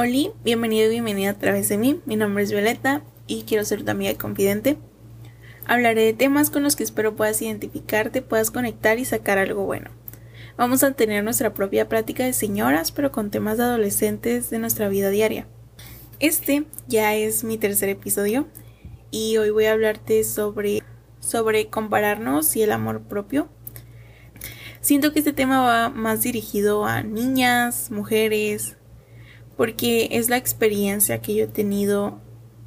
Oli, bienvenido y bienvenida a través de mí. Mi nombre es Violeta y quiero ser tu amiga y confidente. Hablaré de temas con los que espero puedas identificarte, puedas conectar y sacar algo bueno. Vamos a tener nuestra propia plática de señoras, pero con temas de adolescentes de nuestra vida diaria. Este ya es mi tercer episodio y hoy voy a hablarte sobre compararnos y el amor propio. Siento que este tema va más dirigido a niñas, mujeres, porque es la experiencia que yo he tenido,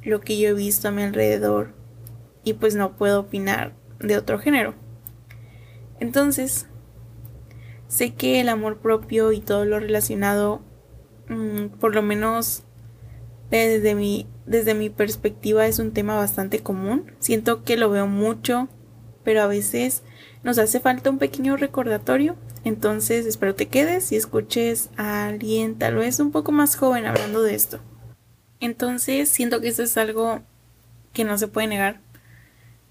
lo que yo he visto a mi alrededor, y pues no puedo opinar de otro género. Entonces, sé que el amor propio y todo lo relacionado, por lo menos desde mi perspectiva, es un tema bastante común. Siento que lo veo mucho, pero a veces nos hace falta un pequeño recordatorio. Entonces espero te quedes y escuches a alguien tal vez un poco más joven hablando de esto. Entonces siento que esto es algo que no se puede negar.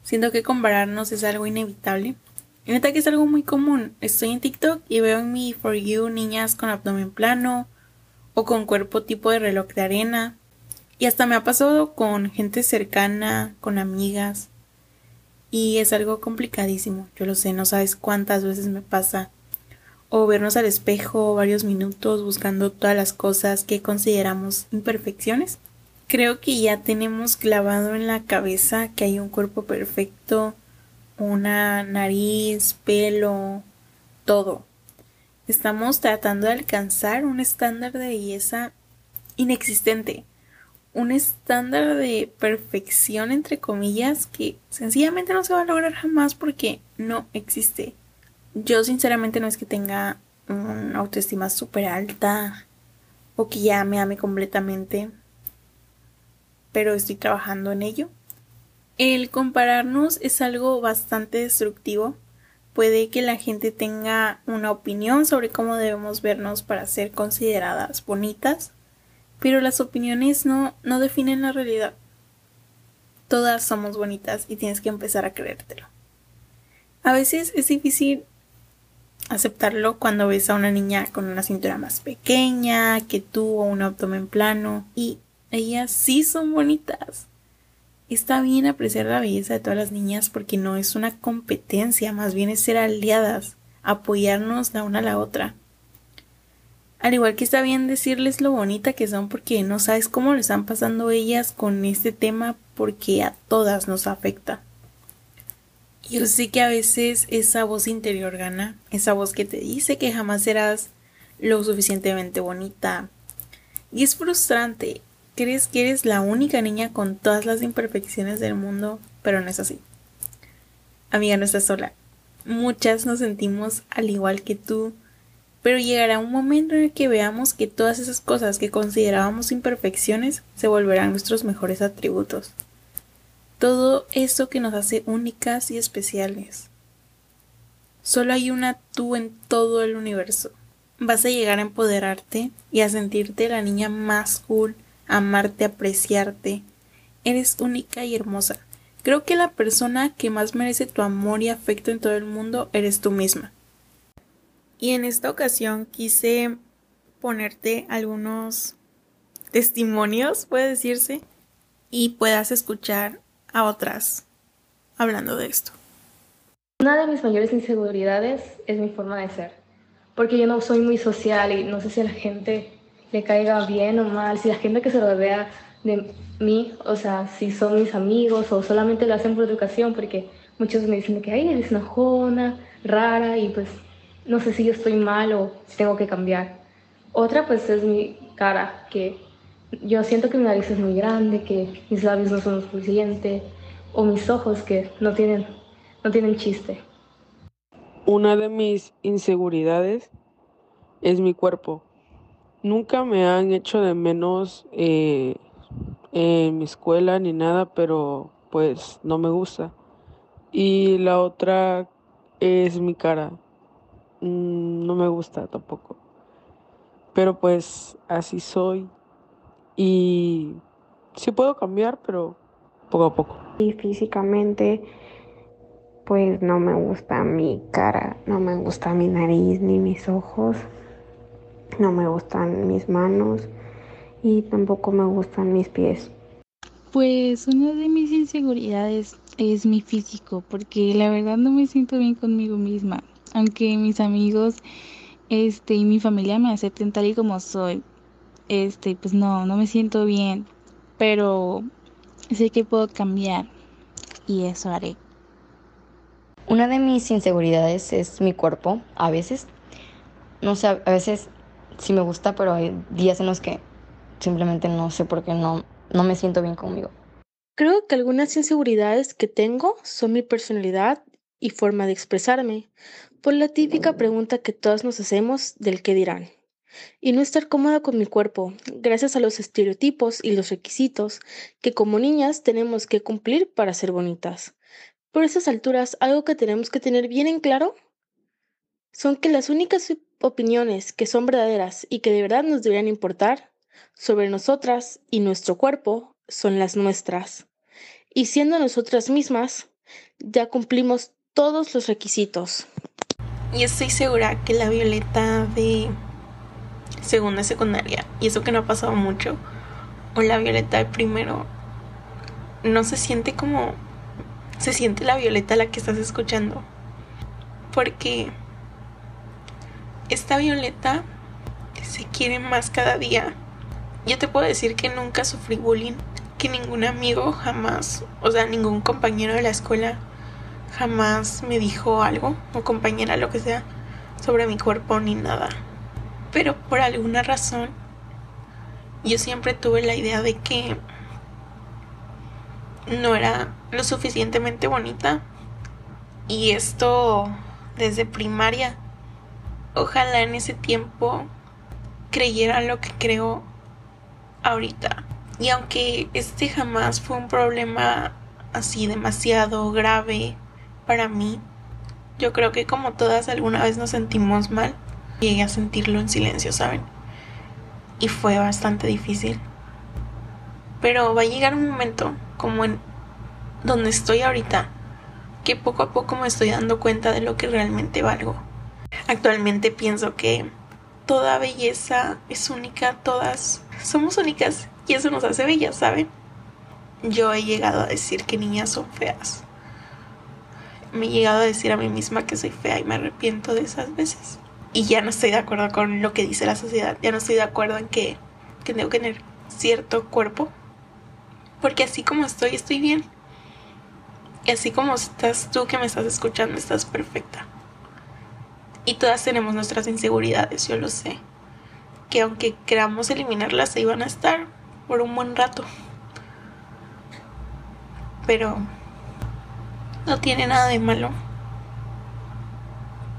Siento que compararnos es algo inevitable. En neta que es algo muy común. Estoy en TikTok y veo en mi For You niñas con abdomen plano o con cuerpo tipo de reloj de arena. Y hasta me ha pasado con gente cercana, con amigas. Y es algo complicadísimo. Yo lo sé, no sabes cuántas veces me pasa. O vernos al espejo varios minutos buscando todas las cosas que consideramos imperfecciones. Creo que ya tenemos clavado en la cabeza que hay un cuerpo perfecto, una nariz, pelo, todo. Estamos tratando de alcanzar un estándar de belleza inexistente. Un estándar de perfección, entre comillas, que sencillamente no se va a lograr jamás porque no existe. Yo sinceramente no es que tenga una autoestima súper alta o que ya me ame completamente, pero estoy trabajando en ello. El compararnos es algo bastante destructivo. Puede que la gente tenga una opinión sobre cómo debemos vernos para ser consideradas bonitas, pero las opiniones no definen la realidad. Todas somos bonitas y tienes que empezar a creértelo. A veces es difícil aceptarlo cuando ves a una niña con una cintura más pequeña que tú o un abdomen plano, y ellas sí son bonitas. Está bien apreciar la belleza de todas las niñas porque no es una competencia, más bien es ser aliadas, apoyarnos la una a la otra. Al igual que está bien decirles lo bonita que son porque no sabes cómo le están pasando ellas con este tema, porque a todas nos afecta. Yo sé que a veces esa voz interior gana, esa voz que te dice que jamás serás lo suficientemente bonita. Y es frustrante, crees que eres la única niña con todas las imperfecciones del mundo, pero no es así. Amiga, no estás sola. Muchas nos sentimos al igual que tú, pero llegará un momento en el que veamos que todas esas cosas que considerábamos imperfecciones se volverán nuestros mejores atributos. Todo eso que nos hace únicas y especiales. Solo hay una tú en todo el universo. Vas a llegar a empoderarte y a sentirte la niña más cool, amarte, apreciarte. Eres única y hermosa. Creo que la persona que más merece tu amor y afecto en todo el mundo eres tú misma. Y en esta ocasión quise ponerte algunos testimonios, puede decirse, y puedas escuchar a otras hablando de esto. Una de mis mayores inseguridades es mi forma de ser, porque yo no soy muy social y no sé si a la gente le caiga bien o mal, si la gente que se rodea de mí, o sea, si son mis amigos o solamente lo hacen por educación, porque muchos me dicen que ay, eres enojona, rara, y pues no sé si yo estoy mal o si tengo que cambiar. Otra pues es mi cara, que yo siento que mi nariz es muy grande, que mis labios no son suficientes, o mis ojos que no tienen chiste. Una de mis inseguridades es mi cuerpo. Nunca me han hecho de menos en mi escuela ni nada, pero pues no me gusta. Y la otra es mi cara. No me gusta tampoco. Pero pues así soy. Y sí puedo cambiar, pero poco a poco. Y físicamente, pues no me gusta mi cara, no me gusta mi nariz ni mis ojos, no me gustan mis manos y tampoco me gustan mis pies. Pues una de mis inseguridades es mi físico, porque la verdad no me siento bien conmigo misma, aunque mis amigos y mi familia me acepten tal y como soy. Pues no me siento bien, pero sé que puedo cambiar y eso haré. Una de mis inseguridades es mi cuerpo. A veces, no sé, a veces sí me gusta, pero hay días en los que simplemente no sé por qué no me siento bien conmigo. Creo que algunas inseguridades que tengo son mi personalidad y forma de expresarme, por la típica pregunta que todas nos hacemos del qué dirán. Y no estar cómoda con mi cuerpo, gracias a los estereotipos y los requisitos que como niñas tenemos que cumplir para ser bonitas. Por esas alturas, algo que tenemos que tener bien en claro son que las únicas opiniones que son verdaderas y que de verdad nos deberían importar sobre nosotras y nuestro cuerpo son las nuestras. Y siendo nosotras mismas, ya cumplimos todos los requisitos. Y estoy segura que la Violeta de segunda secundaria, y eso que no ha pasado mucho, o la Violeta de primero, no se siente como se siente la Violeta la que estás escuchando, porque esta Violeta se quiere más cada día. Yo te puedo decir que nunca sufrí bullying, que ningún amigo jamás, o sea, ningún compañero de la escuela jamás me dijo algo, o compañera, lo que sea, sobre mi cuerpo ni nada. Pero por alguna razón, yo siempre tuve la idea de que no era lo suficientemente bonita. Y esto desde primaria. Ojalá en ese tiempo creyera lo que creo ahorita. Y aunque jamás fue un problema así demasiado grave para mí, yo creo que como todas alguna vez nos sentimos mal. Llegué a sentirlo en silencio, ¿saben? Y fue bastante difícil. Pero va a llegar un momento, como en donde estoy ahorita, que poco a poco me estoy dando cuenta de lo que realmente valgo. Actualmente pienso que toda belleza es única, todas somos únicas y eso nos hace bellas, ¿saben? Yo he llegado a decir que niñas son feas. Me he llegado a decir a mí misma que soy fea y me arrepiento de esas veces. Y ya no estoy de acuerdo con lo que dice la sociedad. Ya no estoy de acuerdo en que tengo que tener cierto cuerpo. Porque así como estoy, estoy bien. Y así como estás tú que me estás escuchando, estás perfecta. Y todas tenemos nuestras inseguridades, yo lo sé. Que aunque queramos eliminarlas, se iban a estar por un buen rato. Pero no tiene nada de malo.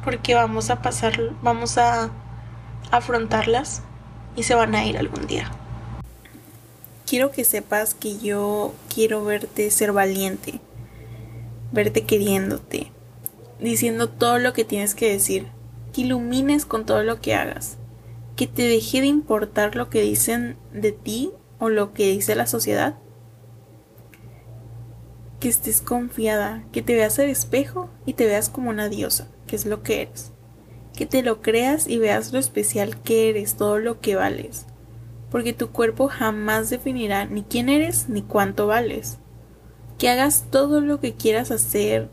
Porque vamos a afrontarlas y se van a ir algún día. Quiero que sepas que yo quiero verte ser valiente, verte queriéndote, diciendo todo lo que tienes que decir, que ilumines con todo lo que hagas, que te deje de importar lo que dicen de ti o lo que dice la sociedad, que estés confiada, que te veas al espejo y te veas como una diosa, que es lo que eres, que te lo creas y veas lo especial que eres, todo lo que vales, porque tu cuerpo jamás definirá ni quién eres ni cuánto vales, que hagas todo lo que quieras hacer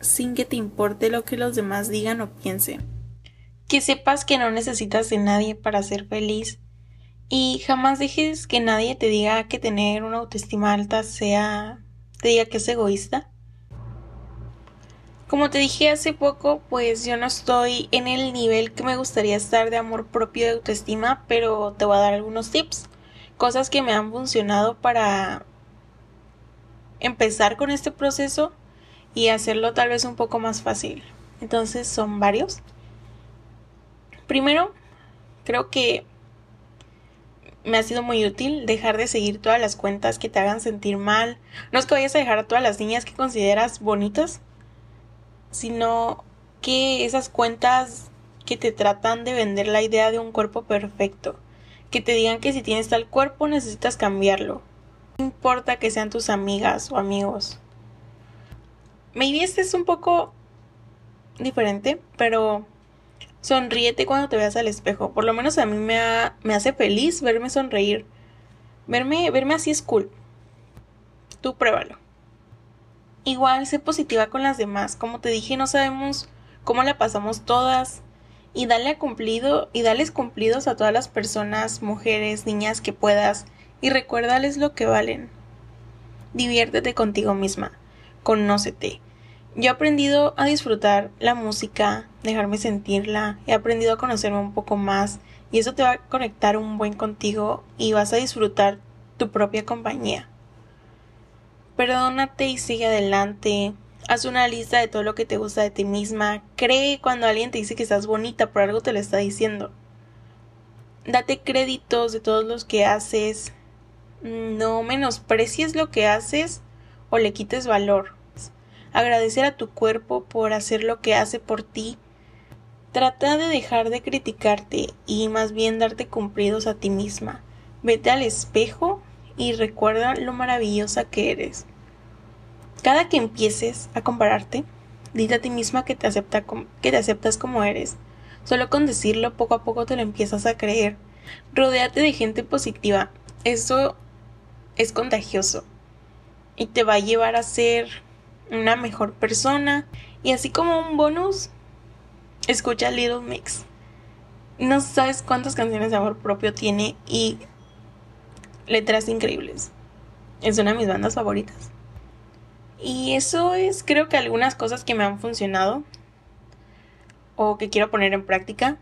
sin que te importe lo que los demás digan o piensen, que sepas que no necesitas de nadie para ser feliz y jamás dejes que nadie te diga que tener una autoestima alta te diga que es egoísta. Como te dije hace poco, pues yo no estoy en el nivel que me gustaría estar de amor propio y autoestima, pero te voy a dar algunos tips, cosas que me han funcionado para empezar con este proceso y hacerlo tal vez un poco más fácil. Entonces son varios. Primero, creo que me ha sido muy útil dejar de seguir todas las cuentas que te hagan sentir mal. No es que vayas a dejar a todas las niñas que consideras bonitas, sino que esas cuentas que te tratan de vender la idea de un cuerpo perfecto, que te digan que si tienes tal cuerpo necesitas cambiarlo. No importa que sean tus amigas o amigos. Maybe este es un poco diferente, pero sonríete cuando te veas al espejo. Por lo menos a mí me hace feliz verme sonreír. Verme así es cool. Tú pruébalo. Igual, sé positiva con las demás. Como te dije, no sabemos cómo la pasamos todas. Y dales cumplidos a todas las personas, mujeres, niñas que puedas. Y recuérdales lo que valen. Diviértete contigo misma. Conócete. Yo he aprendido a disfrutar la música, dejarme sentirla. He aprendido a conocerme un poco más. Y eso te va a conectar un buen contigo y vas a disfrutar tu propia compañía. Perdónate y sigue adelante. Haz una lista de todo lo que te gusta de ti misma. Cree cuando alguien te dice que estás bonita, por algo te lo está diciendo. Date créditos de todos los que haces. No menosprecies lo que haces o le quites valor. Agradecer a tu cuerpo por hacer lo que hace por ti. Trata de dejar de criticarte y más bien darte cumplidos a ti misma. Vete al espejo y recuerda lo maravillosa que eres. Cada que empieces a compararte, dite a ti misma que te aceptas como eres. Solo con decirlo poco a poco te lo empiezas a creer. Rodéate de gente positiva. Eso es contagioso y te va a llevar a ser una mejor persona. Y así como un bonus, escucha Little Mix. No sabes cuántas canciones de amor propio tiene y letras increíbles. Es una de mis bandas favoritas. Y eso es, creo que algunas cosas que me han funcionado o que quiero poner en práctica.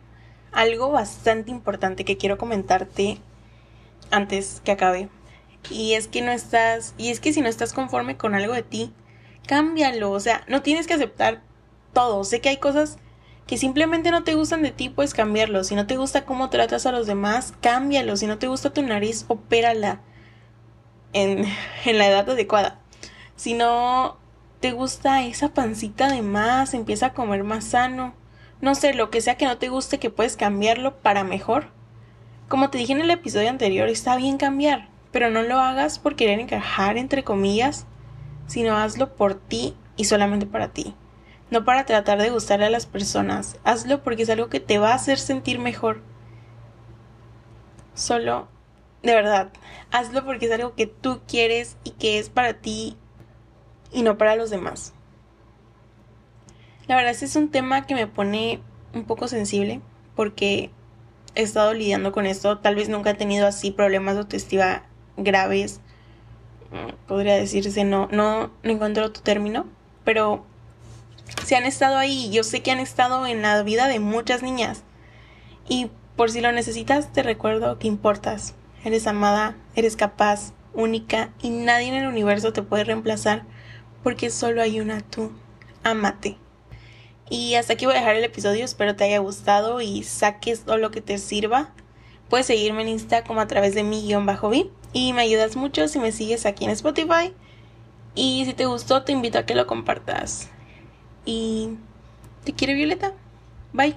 Algo bastante importante que quiero comentarte antes que acabe. Y es que si no estás conforme con algo de ti, cámbialo. O sea, no tienes que aceptar todo. Sé que hay cosas que simplemente no te gustan de ti, puedes cambiarlo. Si no te gusta cómo tratas a los demás, cámbialo. Si no te gusta tu nariz, opérala en la edad adecuada. Si no te gusta esa pancita de más, empieza a comer más sano. No sé, lo que sea que no te guste, que puedes cambiarlo para mejor. Como te dije en el episodio anterior, está bien cambiar, pero no lo hagas por querer encajar, entre comillas, sino hazlo por ti y solamente para ti. No para tratar de gustarle a las personas. Hazlo porque es algo que te va a hacer sentir mejor. Solo, de verdad, hazlo porque es algo que tú quieres y que es para ti y no para los demás. La verdad, este es un tema que me pone un poco sensible porque he estado lidiando con esto. Tal vez nunca he tenido así problemas de autoestima graves. Podría decirse, no encuentro otro término, pero si han estado ahí, yo sé que han estado en la vida de muchas niñas. Y por si lo necesitas, te recuerdo que importas. Eres amada, eres capaz, única, y nadie en el universo te puede reemplazar, porque solo hay una tú. Ámate. Y hasta aquí voy a dejar el episodio. Espero te haya gustado y saques todo lo que te sirva. Puedes seguirme en Insta como a través de mi_vi. Y me ayudas mucho si me sigues aquí en Spotify. Y si te gustó, te invito a que lo compartas. Y te quiero, Violeta. Bye.